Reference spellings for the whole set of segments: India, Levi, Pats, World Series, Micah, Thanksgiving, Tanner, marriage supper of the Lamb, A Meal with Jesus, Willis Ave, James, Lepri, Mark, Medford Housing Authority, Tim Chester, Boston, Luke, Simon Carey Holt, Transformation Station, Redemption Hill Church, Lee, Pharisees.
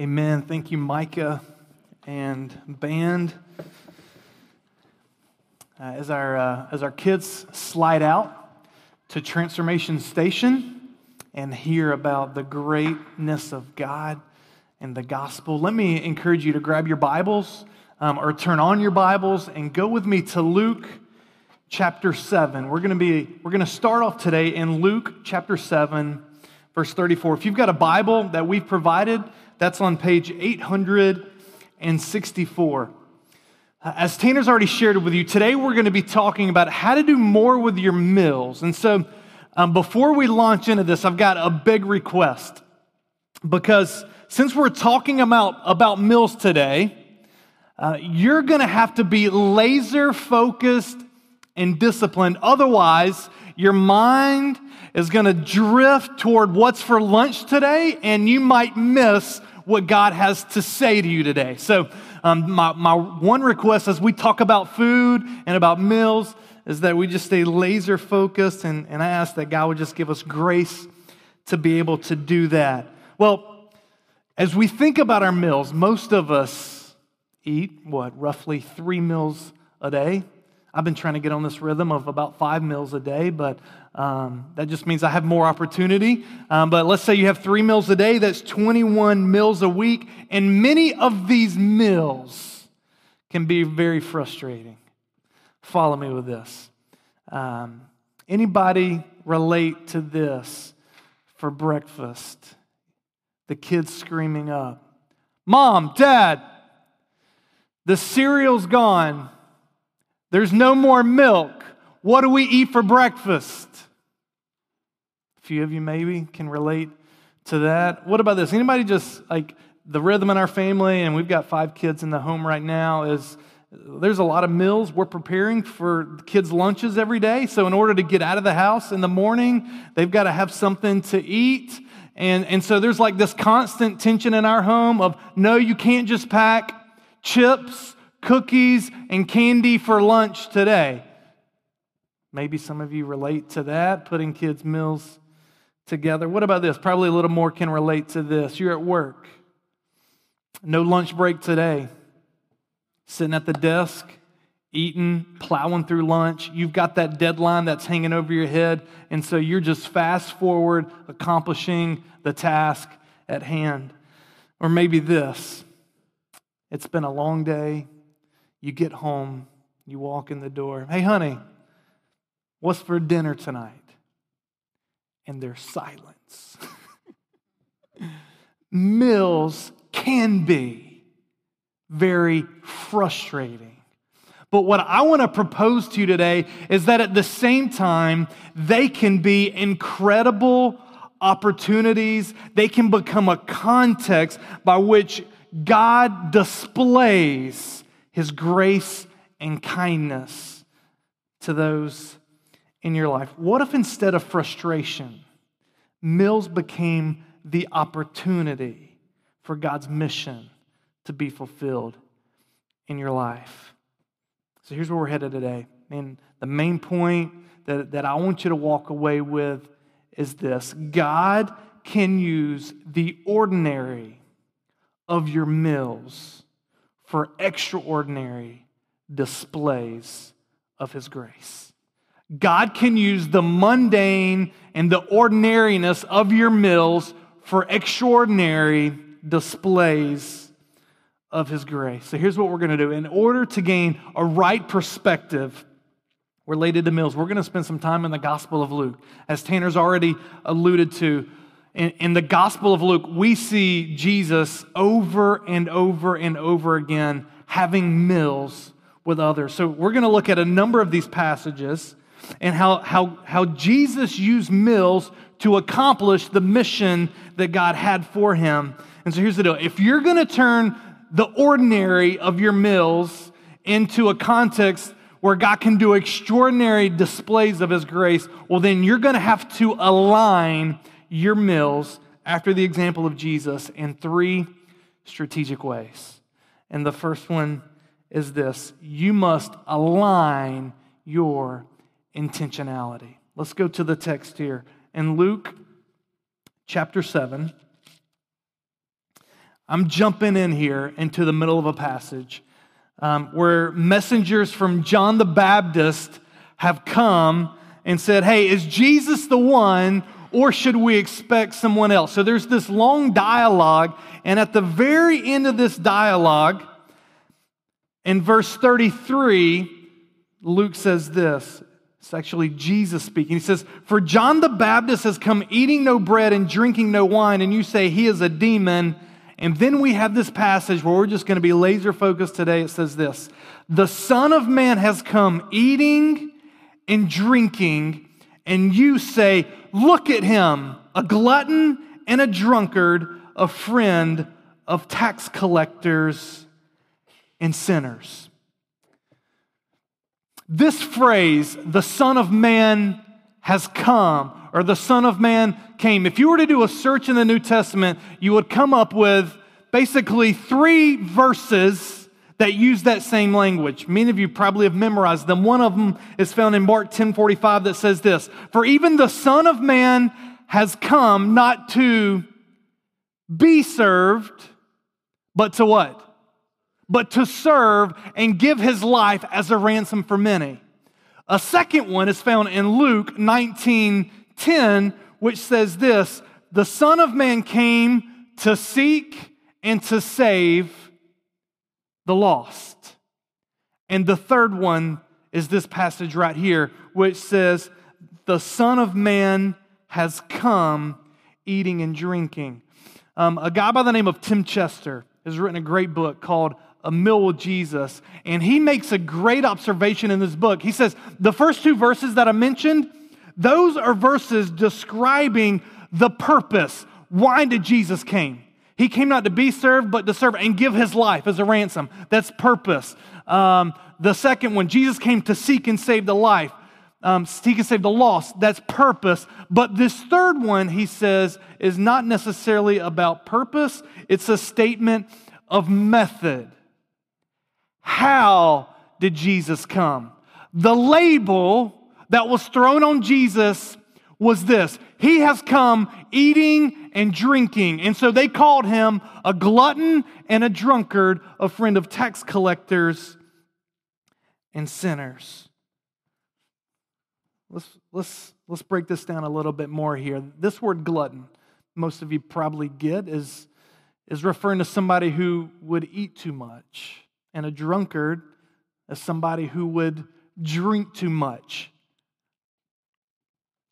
Amen. Thank you, Micah and band. As our kids slide out to Transformation Station and hear about the greatness of God and the gospel, let me encourage you to grab your Bibles or turn on your Bibles and go with me to Luke chapter 7. We're going to start off today in Luke chapter 7, verse 34. If you've got a Bible that we've provided, that's on page 864. As Tanner's already shared with you, today we're going to be talking about how to do more with your meals. And so before we launch into this, I've got a big request. Because since we're talking about meals today, you're going to have to be laser focused and disciplined. Otherwise, your mind is going to drift toward what's for lunch today, and you might miss what God has to say to you today. So my one request as we talk about food and about meals is that we just stay laser focused, and I ask that God would just give us grace to be able to do that. Well, as we think about our meals, most of us eat, roughly 3 meals a day. I've been trying to get on this rhythm of about 5 meals a day, but that just means I have more opportunity. But let's say you have 3 meals a day, that's 21 meals a week. And many of these meals can be very frustrating. Follow me with this. Anybody relate to this for breakfast? The kids screaming up, "Mom, Dad, the cereal's gone. There's no more milk. What do we eat for breakfast?" A few of you maybe can relate to that. What about this? Anybody just like the rhythm in our family, and we've got 5 kids in the home right now, is there's a lot of meals we're preparing for kids' lunches every day. So in order to get out of the house in the morning, they've got to have something to eat. And so there's like this constant tension in our home of, no, you can't just pack chips, cookies, and candy for lunch today. Maybe some of you relate to that, putting kids' meals together. What about this? Probably a little more can relate to this. You're at work. No lunch break today. Sitting at the desk, eating, plowing through lunch. You've got that deadline that's hanging over your head, and so you're just fast forward accomplishing the task at hand. Or maybe this. It's been a long day. You get home, you walk in the door. "Hey, honey, what's for dinner tonight?" And there's silence. Meals can be very frustrating. But what I want to propose to you today is that at the same time, they can be incredible opportunities. They can become a context by which God displays His grace and kindness to those in your life. What if instead of frustration, meals became the opportunity for God's mission to be fulfilled in your life? So here's where we're headed today. And the main point that I want you to walk away with is this. God can use the ordinary of your meals for extraordinary displays of His grace. God can use the mundane and the ordinariness of your meals for extraordinary displays of His grace. So here's what we're going to do. In order to gain a right perspective related to meals, we're going to spend some time in the Gospel of Luke. As Tanner's already alluded to, in the Gospel of Luke, we see Jesus over and over and over again having meals with others. So we're going to look at a number of these passages and how Jesus used meals to accomplish the mission that God had for Him. And so here's the deal. If you're going to turn the ordinary of your meals into a context where God can do extraordinary displays of His grace, well, then you're going to have to align your meals after the example of Jesus in 3 strategic ways. And the first one is this. You must align your intentionality. Let's go to the text here. In Luke chapter 7, I'm jumping in here into the middle of a passage where messengers from John the Baptist have come and said, hey, is Jesus the one, or should we expect someone else? So there's this long dialogue, and at the very end of this dialogue, in verse 33, Luke says this. It's actually Jesus speaking. He says, for John the Baptist has come eating no bread and drinking no wine, and you say he is a demon. And then we have this passage where we're just going to be laser focused today. It says this: the Son of Man has come eating and drinking, and you say, look at him, a glutton and a drunkard, a friend of tax collectors and sinners. This phrase, the Son of Man has come, or the Son of Man came. If you were to do a search in the New Testament, you would come up with basically three verses that use that same language. Many of you probably have memorized them. One of them is found in Mark 10:45 that says this: for even the Son of Man has come not to be served, but to what? But to serve and give his life as a ransom for many. A second one is found in Luke 19:10, which says this: the Son of Man came to seek and to save the lost. And the third one is this passage right here, which says, the Son of Man has come eating and drinking. A guy by the name of Tim Chester has written a great book called A Meal with Jesus, and he makes a great observation in this book. He says, the first two verses that I mentioned, those are verses describing the purpose. Why did Jesus came? He came not to be served, but to serve and give his life as a ransom. That's purpose. The second one, Jesus came to seek and save the life. Seek and save the lost. That's purpose. But this third one, he says, is not necessarily about purpose. It's a statement of method. How did Jesus come? The label that was thrown on Jesus was this: he has come eating and drinking. And so they called him a glutton and a drunkard, a friend of tax collectors and sinners. Let's break this down a little bit more here. This word glutton, most of you probably get, is referring to somebody who would eat too much. And a drunkard is somebody who would drink too much.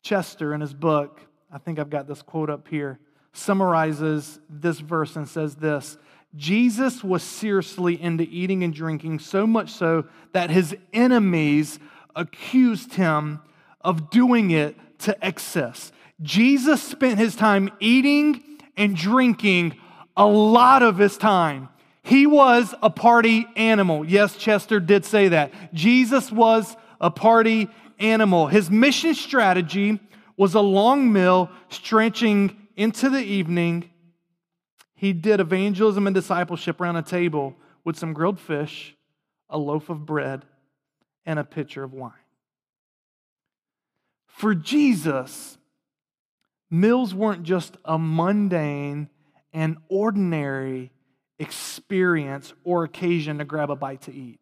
Chester, in his book, I think I've got this quote up here, summarizes this verse and says this: Jesus was seriously into eating and drinking, so much so that his enemies accused him of doing it to excess. Jesus spent his time eating and drinking a lot of his time. He was a party animal. Yes, Chester did say that. Jesus was a party animal. His mission strategy was a long meal stretching into the evening. He did evangelism and discipleship around a table with some grilled fish, a loaf of bread, and a pitcher of wine. For Jesus, meals weren't just a mundane and ordinary experience or occasion to grab a bite to eat.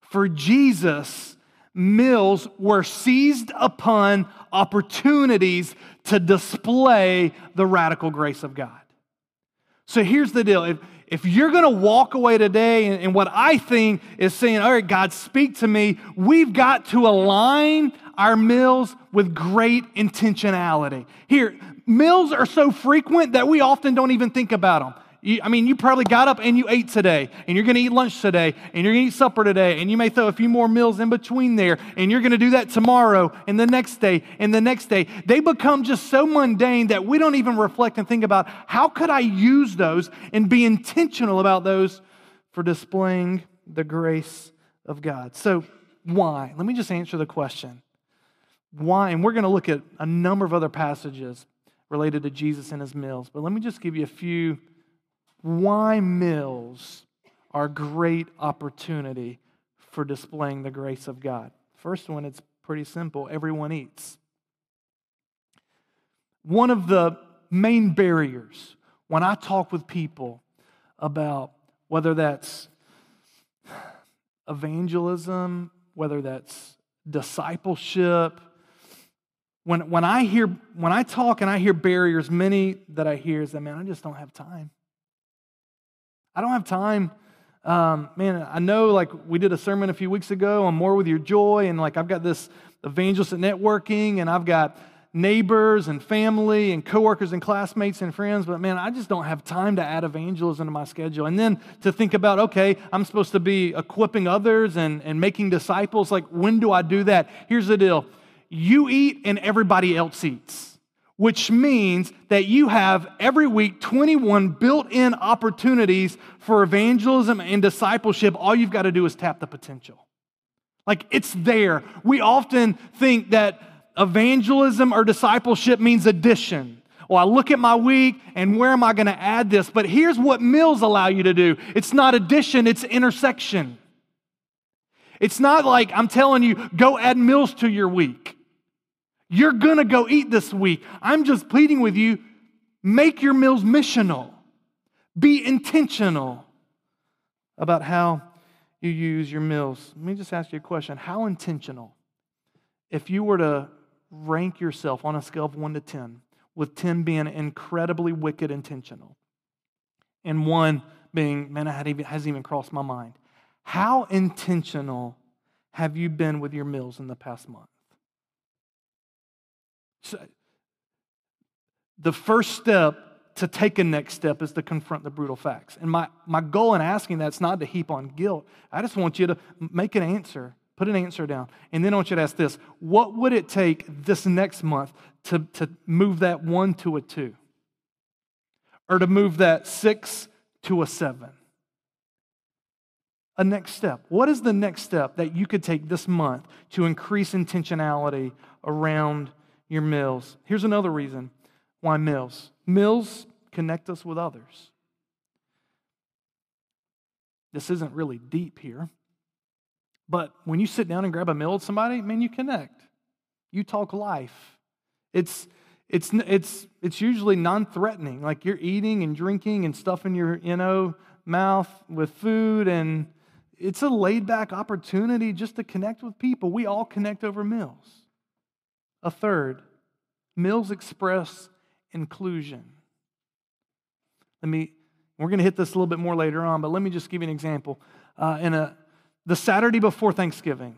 For Jesus, meals were seized upon opportunities to display the radical grace of God. So here's the deal. If you're going to walk away today and what I think is saying, all right, God, speak to me, we've got to align our meals with great intentionality. Here, meals are so frequent that we often don't even think about them. You probably got up and you ate today, and you're going to eat lunch today, and you're going to eat supper today, and you may throw a few more meals in between there, and you're going to do that tomorrow and the next day and the next day. They become just so mundane that we don't even reflect and think about, how could I use those and be intentional about those for displaying the grace of God? So why? Let me just answer the question. Why? And we're going to look at a number of other passages related to Jesus and his meals, but let me just give you a few. Why meals are a great opportunity for displaying the grace of God. First one, it's pretty simple. Everyone eats. One of the main barriers when I talk with people about, whether that's evangelism, whether that's discipleship. When I talk and I hear barriers, many that I hear is that, man, I just don't have time. I don't have time. Man, I know, like, we did a sermon a few weeks ago on More With Your Joy, and, like, I've got this evangelistic networking, and I've got neighbors and family and coworkers and classmates and friends, but, man, I just don't have time to add evangelism to my schedule. And then to think about, okay, I'm supposed to be equipping others and making disciples. Like, when do I do that? Here's the deal. You eat and everybody else eats, which means that you have every week 21 built-in opportunities for evangelism and discipleship. All you've got to do is tap the potential. Like, it's there. We often think that evangelism or discipleship means addition. Well, I look at my week and where am I going to add this? But here's what meals allow you to do. It's not addition, it's intersection. It's not like I'm telling you, go add meals to your week. You're going to go eat this week. I'm just pleading with you, make your meals missional. Be intentional about how you use your meals. Let me just ask you a question. How intentional, if you were to rank yourself on a scale of 1 to 10, with 10 being incredibly wicked intentional, and 1 being, man, it hasn't even crossed my mind. How intentional have you been with your meals in the past month? So, the first step to take a next step is to confront the brutal facts. And my goal in asking that's not to heap on guilt. I just want you to make an answer, put an answer down. And then I want you to ask this: what would it take this next month to move that 1 to a 2? Or to move that 6 to a 7? A next step. What is the next step that you could take this month to increase intentionality around your meals? Here's another reason why meals. Meals connect us with others. This isn't really deep here, but when you sit down and grab a meal with somebody, man, you connect. You talk life. It's usually non-threatening. Like, you're eating and drinking and stuffing your mouth with food, and it's a laid-back opportunity just to connect with people. We all connect over meals. A third, meals express inclusion. We're going to hit this a little bit more later on, but let me just give you an example. The Saturday before Thanksgiving,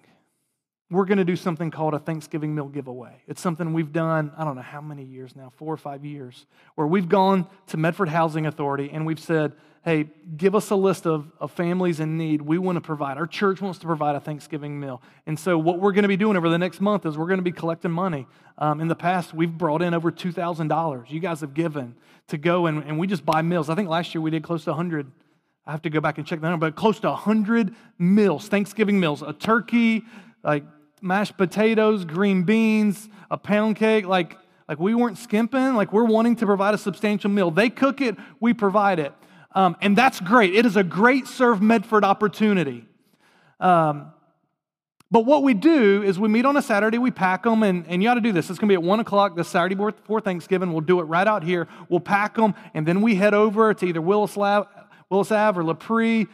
we're going to do something called a Thanksgiving meal giveaway. It's something we've done, I don't know how many years now, 4 or 5 years, where we've gone to Medford Housing Authority and we've said, hey, give us a list of families in need. We want to provide, our church wants to provide a Thanksgiving meal. And so what we're going to be doing over the next month is we're going to be collecting money. In the past, we've brought in over $2,000. You guys have given to go and we just buy meals. I think last year we did close to 100. I have to go back and check the number, but close to 100 meals, Thanksgiving meals, a turkey, like mashed potatoes, green beans, a pound cake. Like we weren't skimping. Like, we're wanting to provide a substantial meal. They cook it, we provide it. And that's great. It is a great Serve Medford opportunity. But what we do is we meet on a Saturday, we pack them, and you ought to do this. It's going to be at 1 o'clock this Saturday before Thanksgiving. We'll do it right out here. We'll pack them, and then we head over to either Willis Ave or Lepri,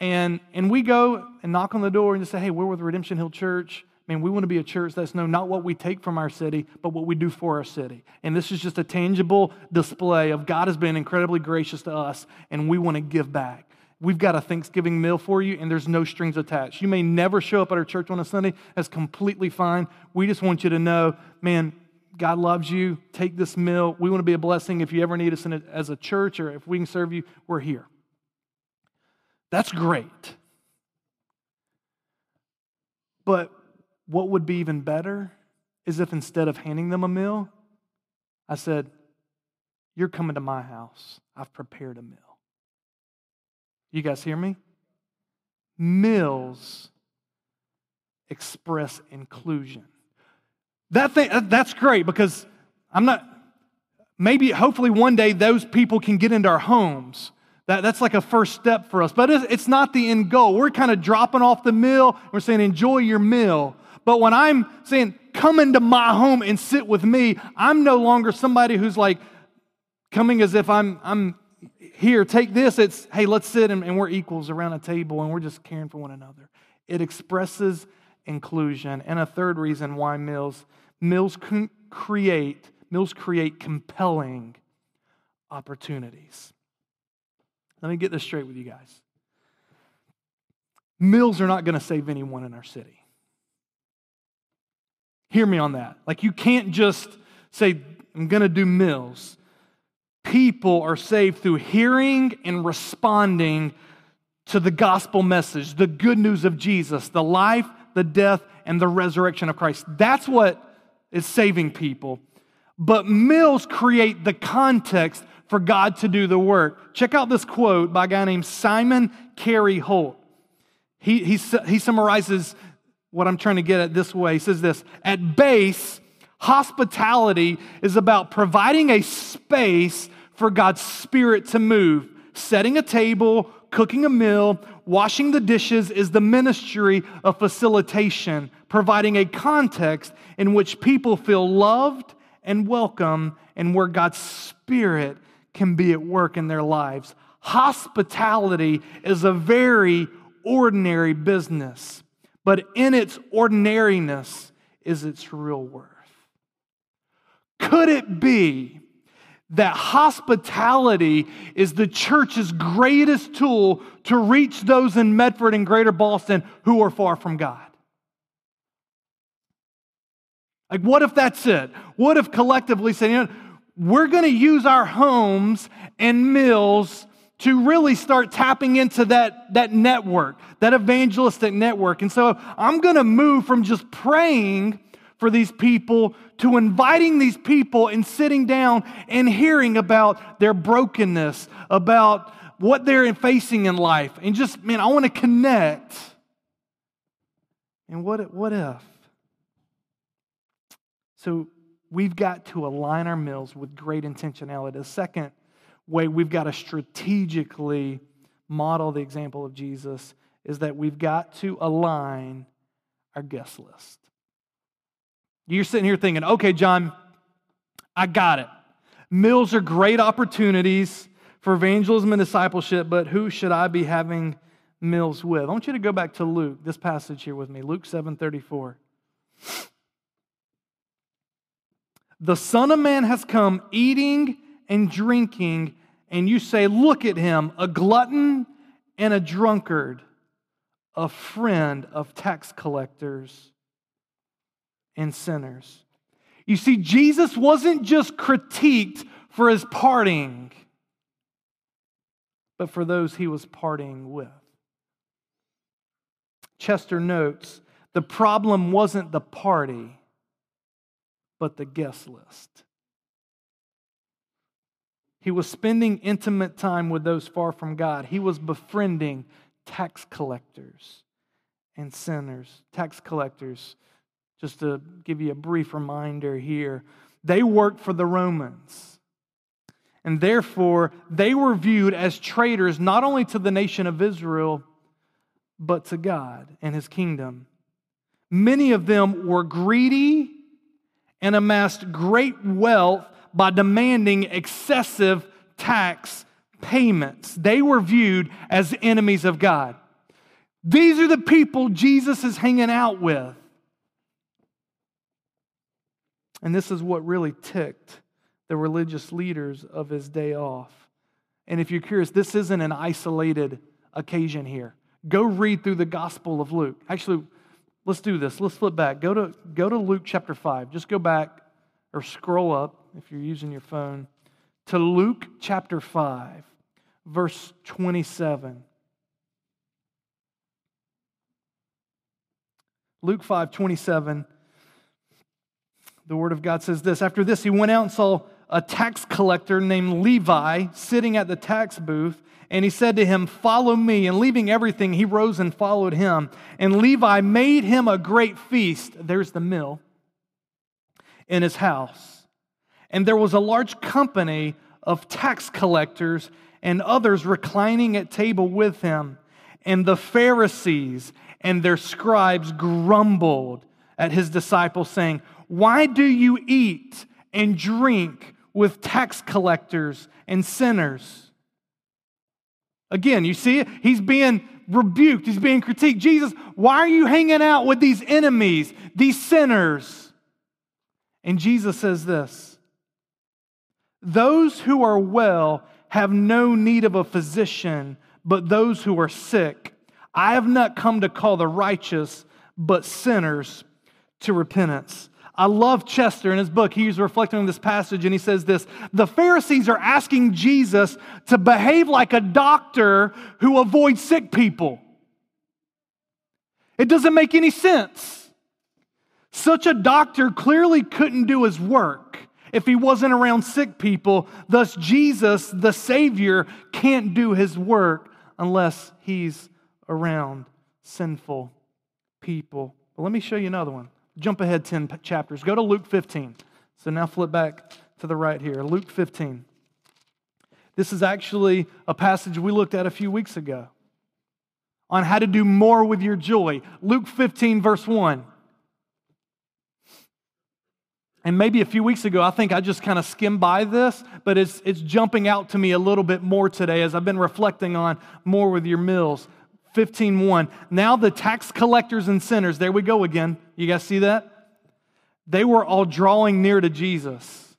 and we go and knock on the door and just say, hey, we're with Redemption Hill Church. I mean, we want to be a church that's known not what we take from our city, but what we do for our city. And this is just a tangible display of God has been incredibly gracious to us, and we want to give back. We've got a Thanksgiving meal for you, and there's no strings attached. You may never show up at our church on a Sunday. That's completely fine. We just want you to know, man, God loves you. Take this meal. We want to be a blessing. If you ever need us as a church, or if we can serve you, we're here. That's great. But what would be even better is if, instead of handing them a meal, I said, you're coming to my house. I've prepared a meal. You guys hear me? Meals express inclusion. That's great, because hopefully one day those people can get into our homes. That's like a first step for us, but it's not the end goal. We're kind of dropping off the meal. We're saying, enjoy your meal. But when I'm saying, come into my home and sit with me, I'm no longer somebody who's like coming as if I'm here, take this. It's, hey, let's sit and we're equals around a table and we're just caring for one another. It expresses inclusion. And a third reason why meals create compelling opportunities. Let me get this straight with you guys. Meals are not going to save anyone in our city. Hear me on that. Like, you can't just say, I'm going to do meals. People are saved through hearing and responding to the gospel message, the good news of Jesus, the life, the death, and the resurrection of Christ. That's what is saving people. But meals create the context for God to do the work. Check out this quote by a guy named Simon Carey Holt. He summarizes what I'm trying to get at this way. He says this: at base, hospitality is about providing a space for God's Spirit to move. Setting a table, cooking a meal, washing the dishes is the ministry of facilitation, providing a context in which people feel loved and welcome and where God's Spirit can be at work in their lives. Hospitality is a very ordinary business, but in its ordinariness is its real worth. Could it be that hospitality is the church's greatest tool to reach those in Medford and greater Boston who are far from God? Like, what if that's it? What if collectively saying, you know, we're going to use our homes and meals to really start tapping into that network, that evangelistic network. And so I'm going to move from just praying for these people to inviting these people and sitting down and hearing about their brokenness, about what they're facing in life. And just, man, I want to connect. And what if? So we've got to align our meals with great intentionality. The second way we've got to strategically model the example of Jesus is that we've got to align our guest list. You're sitting here thinking, okay, John, I got it. Meals are great opportunities for evangelism and discipleship, but who should I be having meals with? I want you to go back to Luke, this passage here with me, Luke 7:34. The Son of Man has come eating and drinking, and you say, look at him, a glutton and a drunkard, a friend of tax collectors and sinners. You see, Jesus wasn't just critiqued for his partying, but for those he was partying with. Chester notes, the problem wasn't the party, but the guest list. He was spending intimate time with those far from God. He was befriending tax collectors and sinners. Tax collectors, just to give you a brief reminder here, they worked for the Romans. And therefore, they were viewed as traitors not only to the nation of Israel, but to God and His kingdom. Many of them were greedy and amassed great wealth by demanding excessive tax payments. They were viewed as enemies of God. These are the people Jesus is hanging out with. And this is what really ticked the religious leaders of his day off. And if you're curious, this isn't an isolated occasion here. Go read through the Gospel of Luke. Actually, let's do this. Let's flip back. Go to Luke chapter 5. Just go back or scroll up, if you're using your phone, to Luke chapter 5, verse 27. Luke 5, 27, the Word of God says this: after this, he went out and saw a tax collector named Levi sitting at the tax booth, and he said to him, "Follow me." And leaving everything, he rose and followed him. And Levi made him a great feast. There's the meal in his house. And there was a large company of tax collectors and others reclining at table with him. And the Pharisees and their scribes grumbled at his disciples, saying, "Why do you eat and drink with tax collectors and sinners?" Again, you see it? He's being rebuked. He's being critiqued. Jesus, why are you hanging out with these enemies, these sinners? And Jesus says this, those who are well have no need of a physician, but those who are sick. I have not come to call the righteous, but sinners to repentance. I love Chester in his book. He was reflecting on this passage and he says this, the Pharisees are asking Jesus to behave like a doctor who avoids sick people. It doesn't make any sense. Such a doctor clearly couldn't do his work if he wasn't around sick people. Thus Jesus, the Savior, can't do his work unless he's around sinful people. But let me show you another one. Jump ahead 10 chapters. Go to Luke 15. So now flip back to the right here. Luke 15. This is actually a passage we looked at a few weeks ago on how to do more with your joy. Luke 15 verse 1. And maybe a few weeks ago, I think I just kind of skimmed by this, but it's jumping out to me a little bit more today as I've been reflecting on more with your meals. 15:1, now the tax collectors and sinners, there we go again. You guys see that? They were all drawing near to Jesus.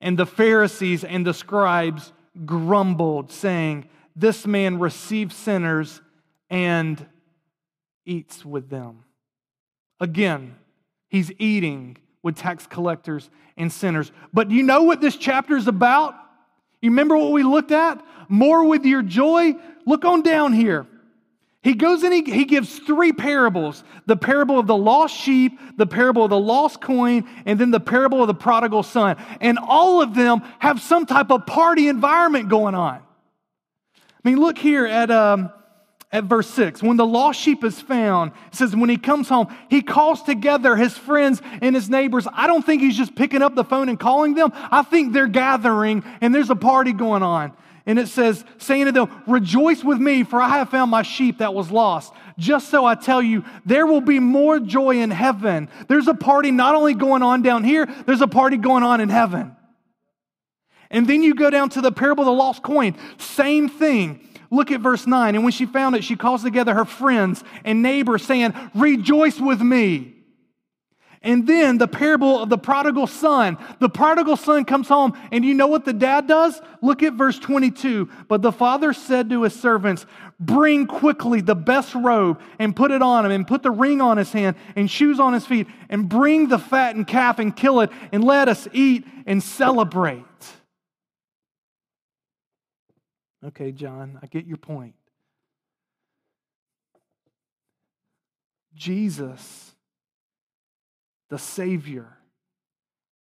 And the Pharisees and the scribes grumbled, saying, this man receives sinners and eats with them. Again, he's eating with tax collectors and sinners. But do you know what this chapter is about? You remember what we looked at? More with your joy? Look on down here. He goes and he gives three parables. The parable of the lost sheep, the parable of the lost coin, and then the parable of the prodigal son. And all of them have some type of party environment going on. I mean, look here at verse 6. When the lost sheep is found, it says when he comes home, he calls together his friends and his neighbors. I don't think he's just picking up the phone and calling them. I think they're gathering and there's a party going on. And it says, saying to them, rejoice with me, for I have found my sheep that was lost. Just so I tell you, there will be more joy in heaven. There's a party not only going on down here, there's a party going on in heaven. And then you go down to the parable of the lost coin. Same thing. Look at verse 9. And when she found it, she calls together her friends and neighbors, saying, rejoice with me. And then the parable of the prodigal son. The prodigal son comes home, and you know what the dad does? Look at verse 22. But the father said to his servants, bring quickly the best robe and put it on him, and put the ring on his hand and shoes on his feet, and bring the fattened calf and kill it, and let us eat and celebrate. Okay, John, I get your point. Jesus, the Savior,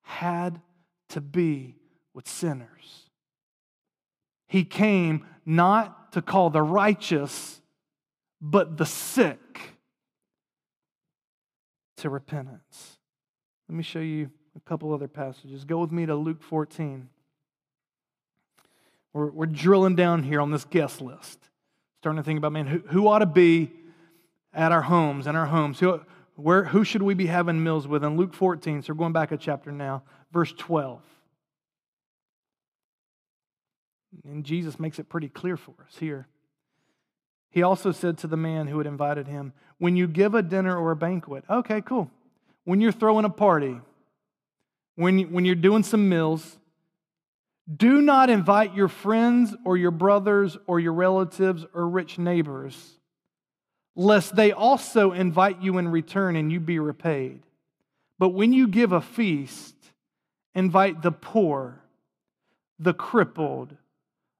had to be with sinners. He came not to call the righteous, but the sick to repentance. Let me show you a couple other passages. Go with me to Luke 14. We're drilling down here on this guest list. Starting to think about, man, who ought to be at our homes, in our homes? Who should we be having meals with? In Luke 14, so we're going back a chapter now, verse 12. And Jesus makes it pretty clear for us here. He also said to the man who had invited him, when you give a dinner or a banquet, okay, cool. When you're throwing a party, when you're doing some meals, do not invite your friends or your brothers or your relatives or rich neighbors, lest they also invite you in return and you be repaid. But when you give a feast, invite the poor, the crippled,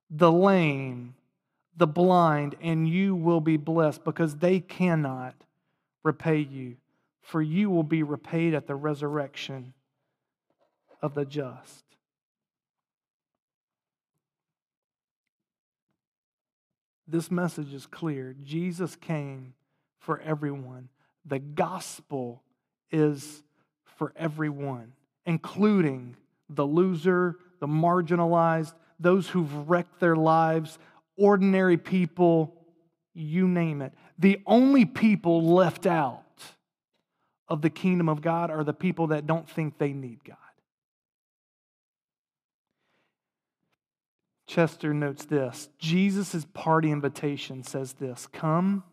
the lame, the blind, and you will be blessed, because they cannot repay you, for you will be repaid at the resurrection of the just. This message is clear. Jesus came for everyone. The gospel is for everyone, including the loser, the marginalized, those who've wrecked their lives, ordinary people, you name it. The only people left out of the kingdom of God are the people that don't think they need God. Chester notes this, Jesus' party invitation says this, come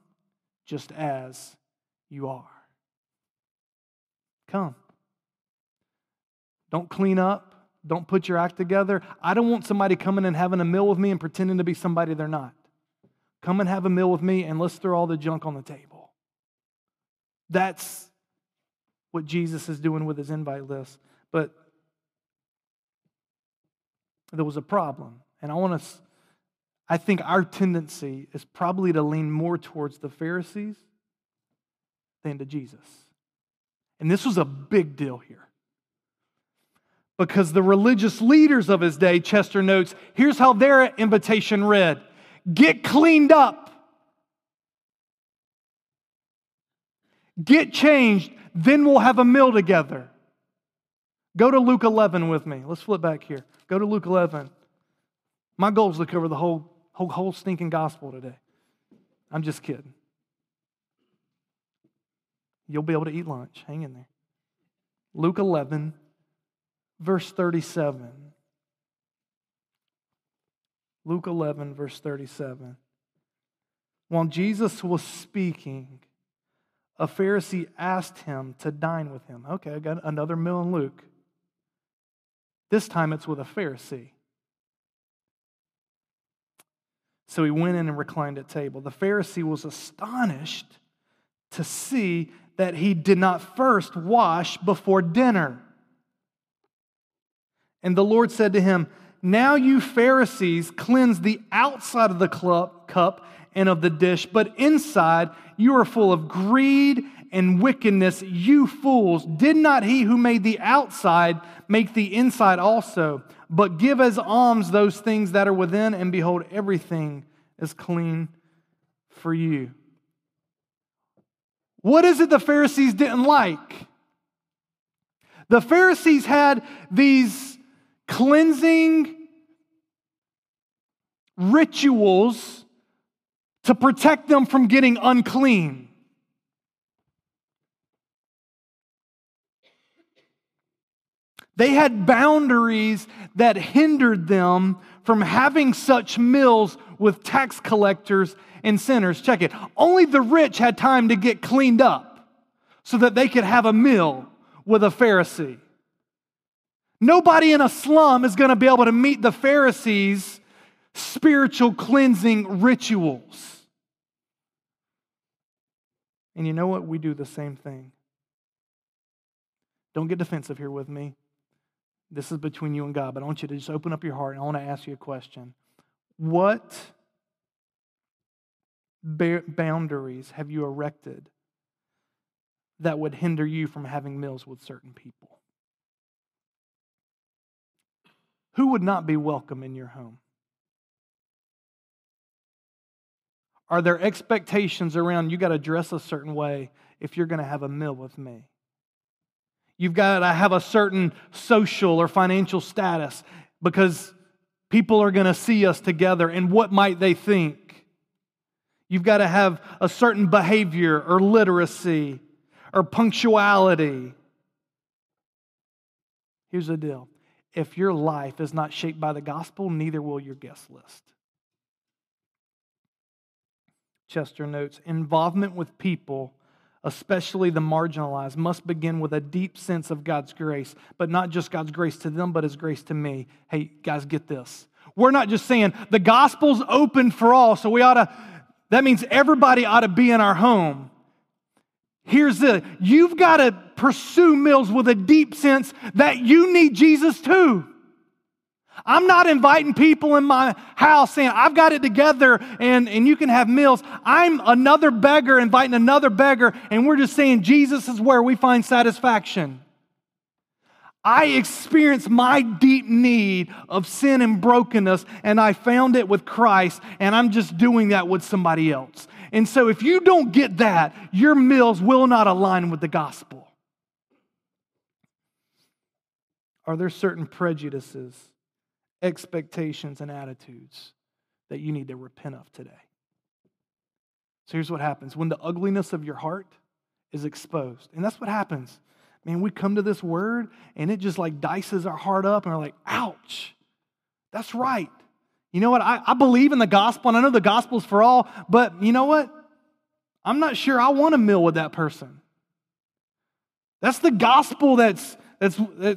just as you are. Come. Don't clean up. Don't put your act together. I don't want somebody coming and having a meal with me and pretending to be somebody they're not. Come and have a meal with me and let's throw all the junk on the table. That's what Jesus is doing with his invite list. But there was a problem. And I think our tendency is probably to lean more towards the Pharisees than to Jesus. And this was a big deal here. Because the religious leaders of his day, Chester notes, here's how their invitation read. Get cleaned up. Get changed. Then we'll have a meal together. Go to Luke 11 with me. Let's flip back here. Go to Luke 11. My goal is to cover the whole stinking gospel today. I'm just kidding. You'll be able to eat lunch. Hang in there. Luke 11. Verse 37. Luke 11, verse 37. While Jesus was speaking, a Pharisee asked him to dine with him. Okay, I got another meal in Luke. This time it's with a Pharisee. So he went in and reclined at table. The Pharisee was astonished to see that he did not first wash before dinner. And the Lord said to him, now you Pharisees cleanse the outside of the cup and of the dish, but inside you are full of greed and wickedness, you fools. Did not he who made the outside make the inside also? But give as alms those things that are within, and behold, everything is clean for you. What is it the Pharisees didn't like? The Pharisees had these cleansing rituals to protect them from getting unclean. They had boundaries that hindered them from having such meals with tax collectors and sinners. Check it. Only the rich had time to get cleaned up so that they could have a meal with a Pharisee. Nobody in a slum is going to be able to meet the Pharisees' spiritual cleansing rituals. And you know what? We do the same thing. Don't get defensive here with me. This is between you and God, but I want you to just open up your heart and I want to ask you a question. What boundaries have you erected that would hinder you from having meals with certain people? Who would not be welcome in your home? Are there expectations around you got to dress a certain way if you're going to have a meal with me? You've got to have a certain social or financial status because people are going to see us together and what might they think? You've got to have a certain behavior or literacy or punctuality. Here's the deal. If your life is not shaped by the gospel, neither will your guest list. Chester notes, involvement with people, especially the marginalized, must begin with a deep sense of God's grace, but not just God's grace to them, but His grace to me. Hey, guys, get this. We're not just saying the gospel's open for all, so that means everybody ought to be in our home. Here's you've got to pursue meals with a deep sense that you need Jesus too. I'm not inviting people in my house saying, I've got it together and you can have meals. I'm another beggar inviting another beggar and we're just saying Jesus is where we find satisfaction. I experienced my deep need of sin and brokenness and I found it with Christ and I'm just doing that with somebody else. And so if you don't get that, your meals will not align with the gospel. Are there certain prejudices, expectations, and attitudes that you need to repent of today? So here's what happens. When the ugliness of your heart is exposed, and that's what happens. Man, we come to this word, and it just like dices our heart up, and we're like, ouch, that's right. You know what? I believe in the gospel, and I know the gospel's for all, but you know what? I'm not sure I want a meal with that person. That's the gospel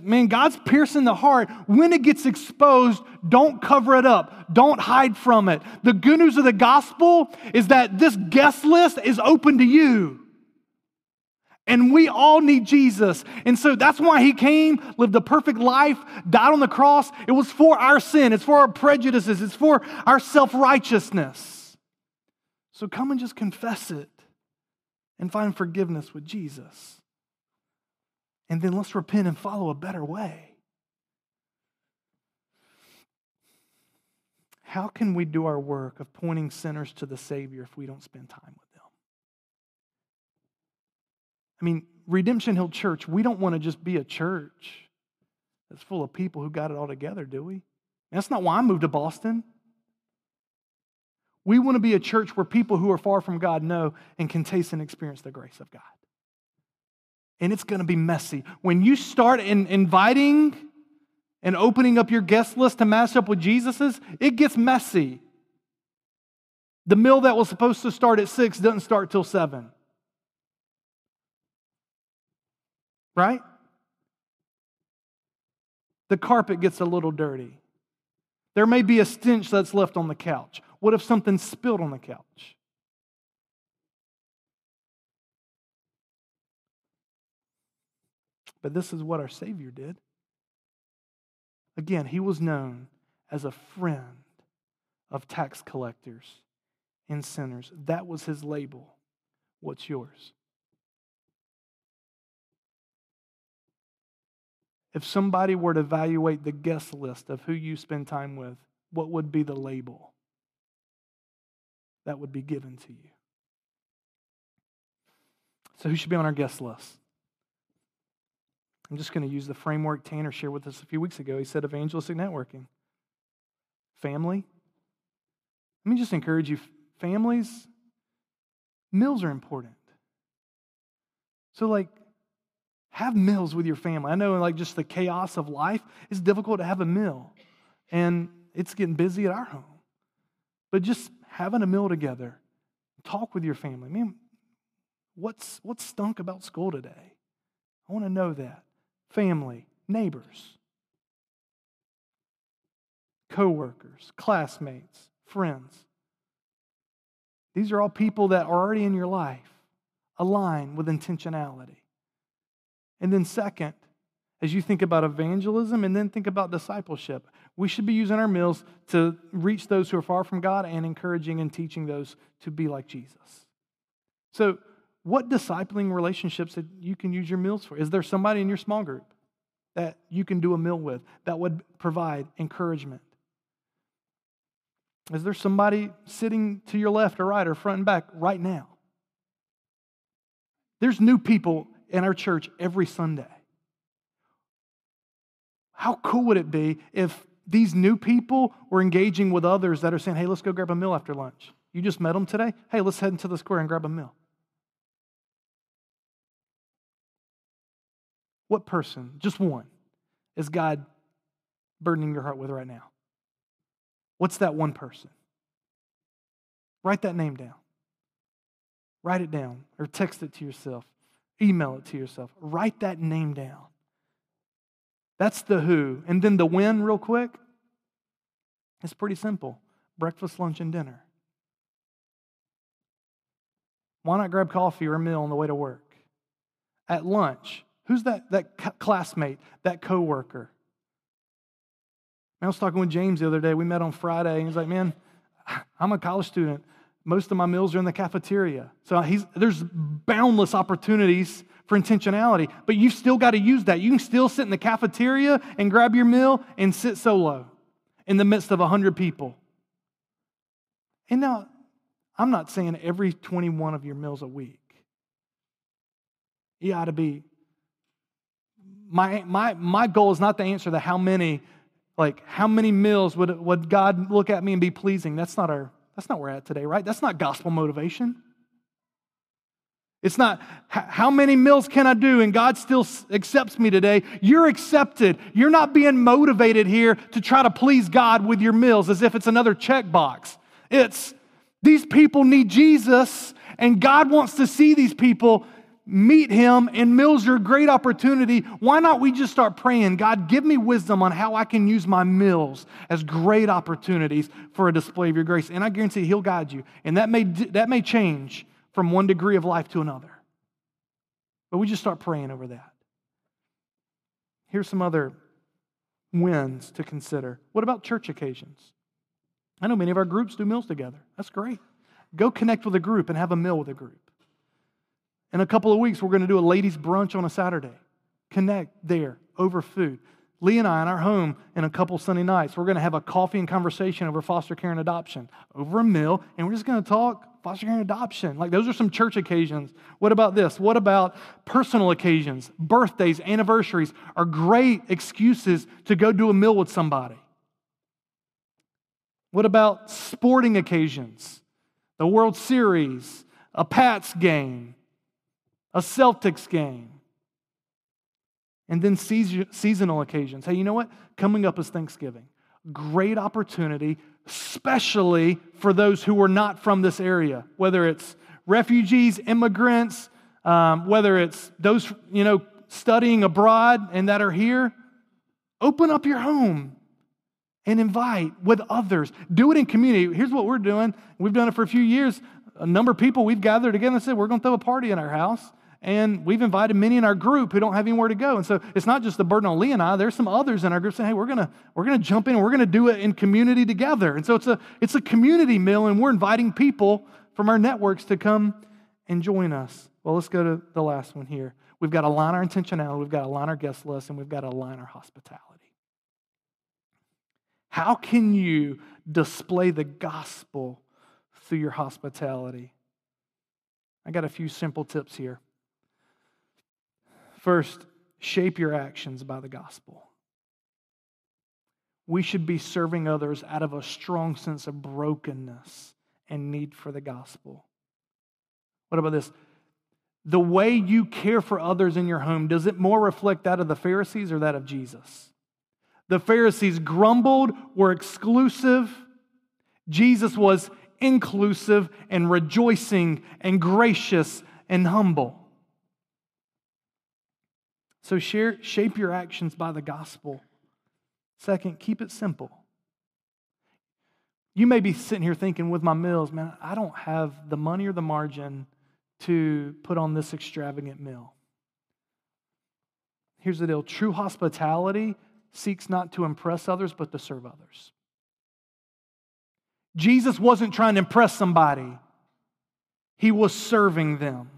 man, God's piercing the heart. When it gets exposed, don't cover it up. Don't hide from it. The good news of the gospel is that this guest list is open to you. And we all need Jesus. And so that's why he came, lived a perfect life, died on the cross. It was for our sin. It's for our prejudices. It's for our self-righteousness. So come and just confess it and find forgiveness with Jesus. And then let's repent and follow a better way. How can we do our work of pointing sinners to the Savior if we don't spend time with them? I mean, Redemption Hill Church, we don't want to just be a church that's full of people who got it all together, do we? And that's not why I moved to Boston. We want to be a church where people who are far from God know and can taste and experience the grace of God. And it's going to be messy. When you start inviting and opening up your guest list to match up with Jesus's, it gets messy. The meal that was supposed to start at 6 doesn't start till 7. Right? The carpet gets a little dirty. There may be a stench that's left on the couch. What if something spilled on the couch? But this is what our Savior did. Again, he was known as a friend of tax collectors and sinners. That was his label. What's yours? If somebody were to evaluate the guest list of who you spend time with, what would be the label that would be given to you? So who should be on our guest list? I'm just going to use the framework Tanner shared with us a few weeks ago. He said evangelistic networking. Family. Let me just encourage you, families, meals are important. So have meals with your family. I know just the chaos of life, it's difficult to have a meal. And it's getting busy at our home. But just having a meal together, talk with your family. Man, what's stunk about school today? I want to know that. Family, neighbors, coworkers, classmates, friends. These are all people that are already in your life. Align with intentionality. And then second, as you think about evangelism and then think about discipleship, we should be using our meals to reach those who are far from God and encouraging and teaching those to be like Jesus. So, what discipling relationships that you can use your meals for? Is there somebody in your small group that you can do a meal with that would provide encouragement? Is there somebody sitting to your left or right or front and back right now? There's new people in our church every Sunday. How cool would it be if these new people were engaging with others that are saying, hey, let's go grab a meal after lunch. You just met them today? Hey, let's head into the square and grab a meal. What person, just one, is God burdening your heart with right now? What's that one person? Write that name down. Write it down or text it to yourself. Email it to yourself. Write that name down. That's the who. And then the when, real quick, it's pretty simple. Breakfast, lunch, and dinner. Why not grab coffee or a meal on the way to work? At lunch, who's that classmate, that coworker? I was talking with James the other day. We met on Friday, and he's like, man, I'm a college student. Most of my meals are in the cafeteria. So there's boundless opportunities for intentionality, but you've still got to use that. You can still sit in the cafeteria and grab your meal and sit solo in the midst of 100 people. And now, I'm not saying every 21 of your meals a week. You ought to be. My goal is not to answer the how many meals would God look at me and be pleasing. That's not where we're at today, right? That's not gospel motivation. It's not, how many meals can I do and God still accepts me today? You're accepted. You're not being motivated here to try to please God with your meals as if it's another checkbox. It's, these people need Jesus and God wants to see these people meet Him, and meals are a great opportunity. Why not we just start praying, God, give me wisdom on how I can use my meals as great opportunities for a display of your grace. And I guarantee He'll guide you. And that may change from one degree of life to another. But we just start praying over that. Here's some other wins to consider. What about church occasions? I know many of our groups do meals together. That's great. Go connect with a group and have a meal with a group. In a couple of weeks, we're going to do a ladies' brunch on a Saturday. Connect there over food. Lee and I in our home in a couple Sunday nights, we're going to have a coffee and conversation over foster care and adoption, over a meal, and we're just going to talk foster care and adoption. Like those are some church occasions. What about this? What about personal occasions? Birthdays, anniversaries are great excuses to go do a meal with somebody. What about sporting occasions? The World Series, a Pats game, a Celtics game. And then seasonal occasions. Hey, you know what? Coming up is Thanksgiving. Great opportunity, especially for those who are not from this area, whether it's refugees, immigrants, whether it's those, studying abroad and that are here. Open up your home and invite with others. Do it in community. Here's what we're doing. We've done it for a few years. A number of people we've gathered together and said, we're going to throw a party in our house. And we've invited many in our group who don't have anywhere to go. And so it's not just the burden on Lee and I. There's some others in our group saying, hey, we're gonna jump in and we're going to do it in community together. And so it's a community meal, and we're inviting people from our networks to come and join us. Well, let's go to the last one here. We've got to align our intentionality. We've got to align our guest list, and we've got to align our hospitality. How can you display the gospel through your hospitality? I got a few simple tips here. First, shape your actions by the gospel. We should be serving others out of a strong sense of brokenness and need for the gospel. What about this? The way you care for others in your home, does it more reflect that of the Pharisees or that of Jesus? The Pharisees grumbled, were exclusive. Jesus was inclusive and rejoicing and gracious and humble. So shape your actions by the gospel. Second, keep it simple. You may be sitting here thinking with my meals, man, I don't have the money or the margin to put on this extravagant meal. Here's the deal. True hospitality seeks not to impress others, but to serve others. Jesus wasn't trying to impress somebody. He was serving them.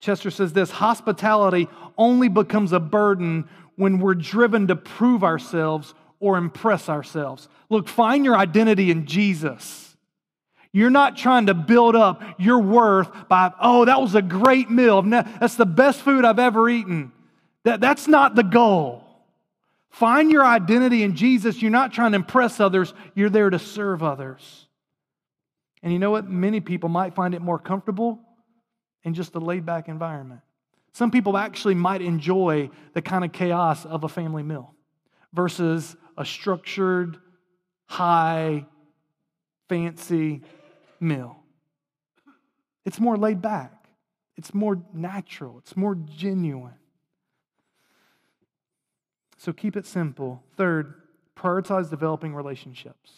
Chester says this, hospitality only becomes a burden when we're driven to prove ourselves or impress ourselves. Look, find your identity in Jesus. You're not trying to build up your worth by, oh, that was a great meal. That's the best food I've ever eaten. That's not the goal. Find your identity in Jesus. You're not trying to impress others. You're there to serve others. And you know what? Many people might find it more comfortable in just a laid-back environment. Some people actually might enjoy the kind of chaos of a family meal versus a structured, high, fancy meal. It's more laid back. It's more natural. It's more genuine. So keep it simple. Third, prioritize developing relationships.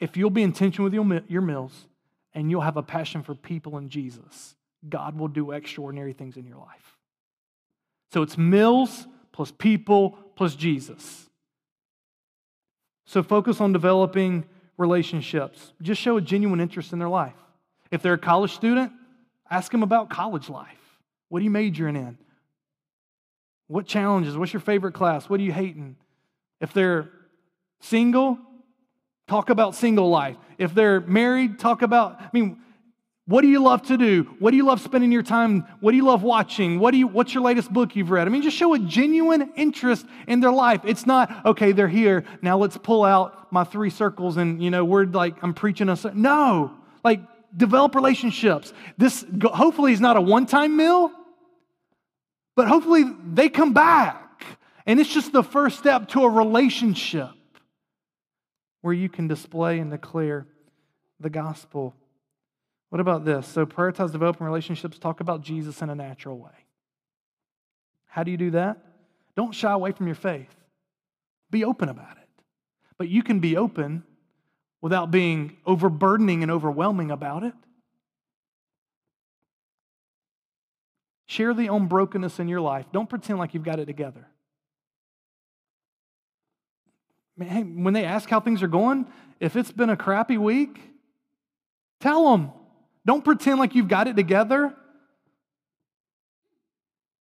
If you'll be intentional with your meals, and you'll have a passion for people in Jesus, God will do extraordinary things in your life. So it's meals plus people plus Jesus. So focus on developing relationships. Just show a genuine interest in their life. If they're a college student, ask them about college life. What are you majoring in? What challenges? What's your favorite class? What are you hating? If they're single, talk about single life. If they're married, what do you love to do? What do you love spending your time? What do you love watching? What's your latest book you've read? Just show a genuine interest in their life. It's not, okay, they're here, now let's pull out my three circles and, I'm preaching. No, Like, develop relationships. This hopefully is not a one-time meal, but hopefully they come back. And it's just the first step to a relationship where you can display and declare the gospel. What about this? So prioritize developing relationships. Talk about Jesus in a natural way. How do you do that? Don't shy away from your faith. Be open about it. But you can be open without being overburdening and overwhelming about it. Share the own brokenness in your life. Don't pretend like you've got it together. Man, hey, when they ask how things are going, if it's been a crappy week, tell them. Don't pretend like you've got it together.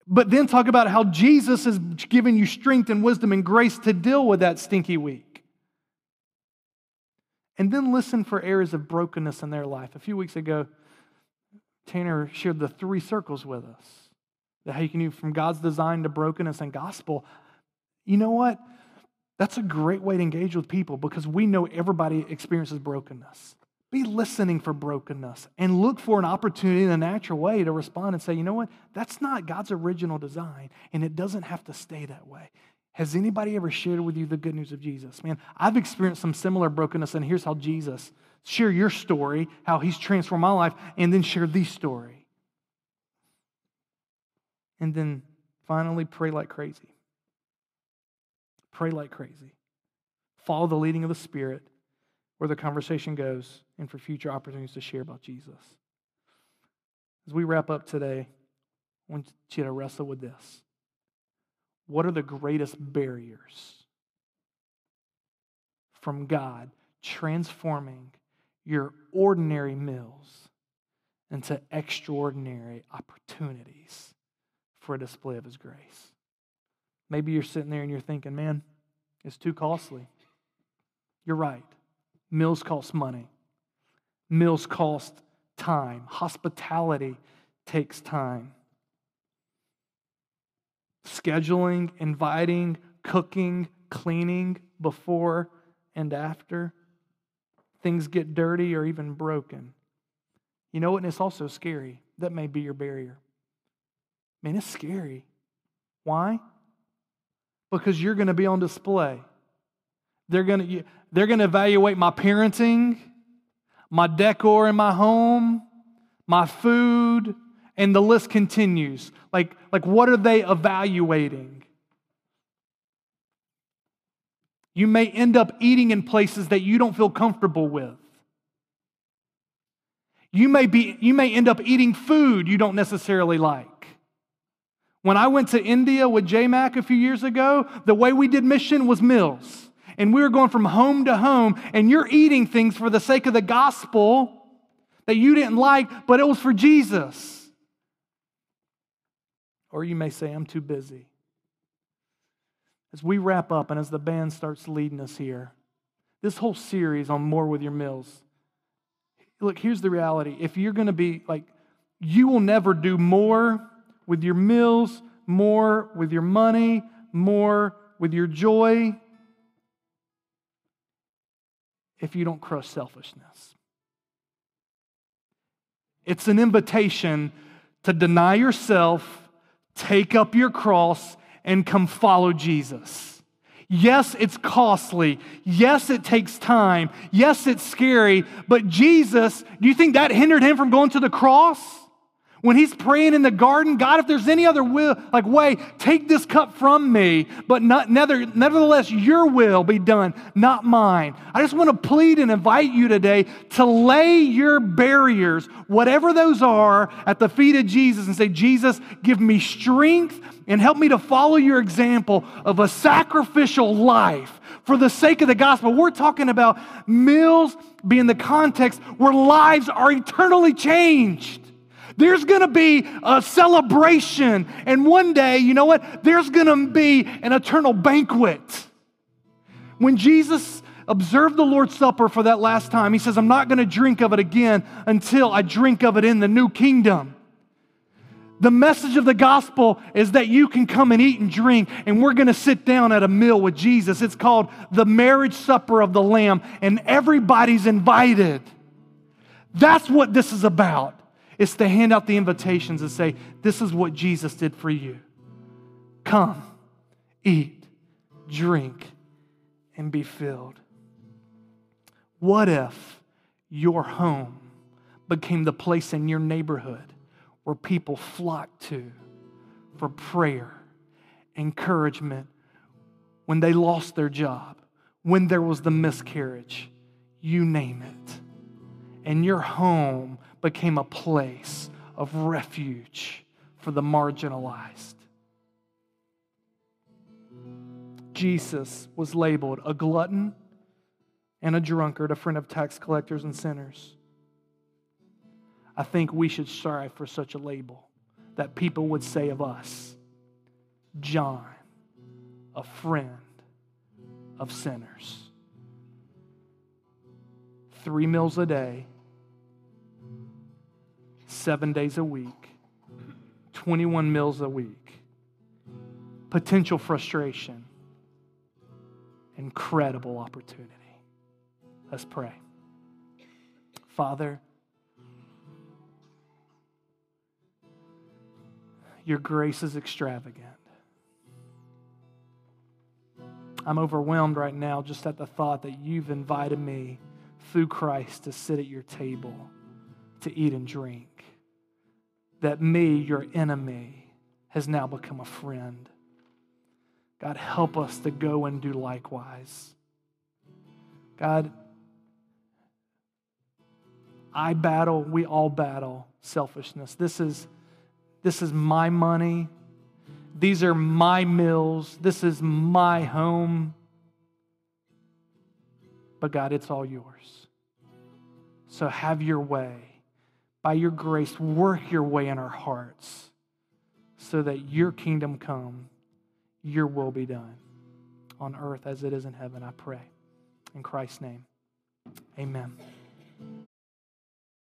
But then talk about how Jesus has given you strength and wisdom and grace to deal with that stinky week. And then listen for areas of brokenness in their life. A few weeks ago, Tanner shared the three circles with us. How you can do from God's design to brokenness and gospel. You know what? That's a great way to engage with people because we know everybody experiences brokenness. Be listening for brokenness and look for an opportunity in a natural way to respond and say, you know what, that's not God's original design, and it doesn't have to stay that way. Has anybody ever shared with you the good news of Jesus? Man, I've experienced some similar brokenness, and here's how Jesus, share your story, how he's transformed my life, and then share the story. And then finally, pray like crazy. Pray like crazy. Follow the leading of the Spirit where the conversation goes, and for future opportunities to share about Jesus. As we wrap up today, I want you to wrestle with this. What are the greatest barriers from God transforming your ordinary meals into extraordinary opportunities for a display of His grace? Maybe you're sitting there and you're thinking, man, it's too costly. You're right. Meals cost money. Meals cost time. Hospitality takes time. Scheduling, inviting, cooking, cleaning before and after. Things get dirty or even broken. You know what? And it's also scary. That may be your barrier. Man, it's scary. Why? Because you're going to be on display. They're going to evaluate my parenting, my decor in my home, my food, and the list continues. Like what are they evaluating? You may end up eating in places that you don't feel comfortable with. You may end up eating food you don't necessarily like. When I went to India with JMac a few years ago, the way we did mission was meals. And we were going from home to home, and you're eating things for the sake of the gospel that you didn't like, but it was for Jesus. Or you may say, I'm too busy. As we wrap up and as the band starts leading us here, this whole series on More With Your Meals, look, here's the reality. If you're going to be like, you will never do more with your meals, more with your money, more with your joy, if you don't crush selfishness. It's an invitation to deny yourself, take up your cross, and come follow Jesus. Yes, it's costly. Yes, it takes time. Yes, it's scary. But Jesus, do you think that hindered him from going to the cross? When he's praying in the garden, God, if there's any other way, take this cup from me, but nevertheless, your will be done, not mine. I just want to plead and invite you today to lay your barriers, whatever those are, at the feet of Jesus and say, Jesus, give me strength and help me to follow your example of a sacrificial life for the sake of the gospel. We're talking about meals being the context where lives are eternally changed. There's going to be a celebration. And one day, you know what? There's going to be an eternal banquet. When Jesus observed the Lord's Supper for that last time, he says, I'm not going to drink of it again until I drink of it in the new kingdom. The message of the gospel is that you can come and eat and drink, and we're going to sit down at a meal with Jesus. It's called the marriage supper of the Lamb, and everybody's invited. That's what this is about. It's to hand out the invitations and say, this is what Jesus did for you. Come, eat, drink, and be filled. What if your home became the place in your neighborhood where people flock to for prayer, encouragement, when they lost their job, when there was the miscarriage, you name it. And your home became a place of refuge for the marginalized. Jesus was labeled a glutton and a drunkard, a friend of tax collectors and sinners. I think we should strive for such a label that people would say of us, John, a friend of sinners. 3 meals a day, 7 days a week, 21 meals a week. Potential frustration, incredible opportunity. Let's pray. Father, your grace is extravagant. I'm overwhelmed right now just at the thought that you've invited me through Christ to sit at your table, to eat and drink. That me, your enemy, has now become a friend. God, help us to go and do likewise. God, I battle, we all battle selfishness. This is my money. These are my meals. This is my home. But God, it's all yours. So have your way. By your grace, work your way in our hearts so that your kingdom come, your will be done on earth as it is in heaven, I pray. In Christ's name, amen.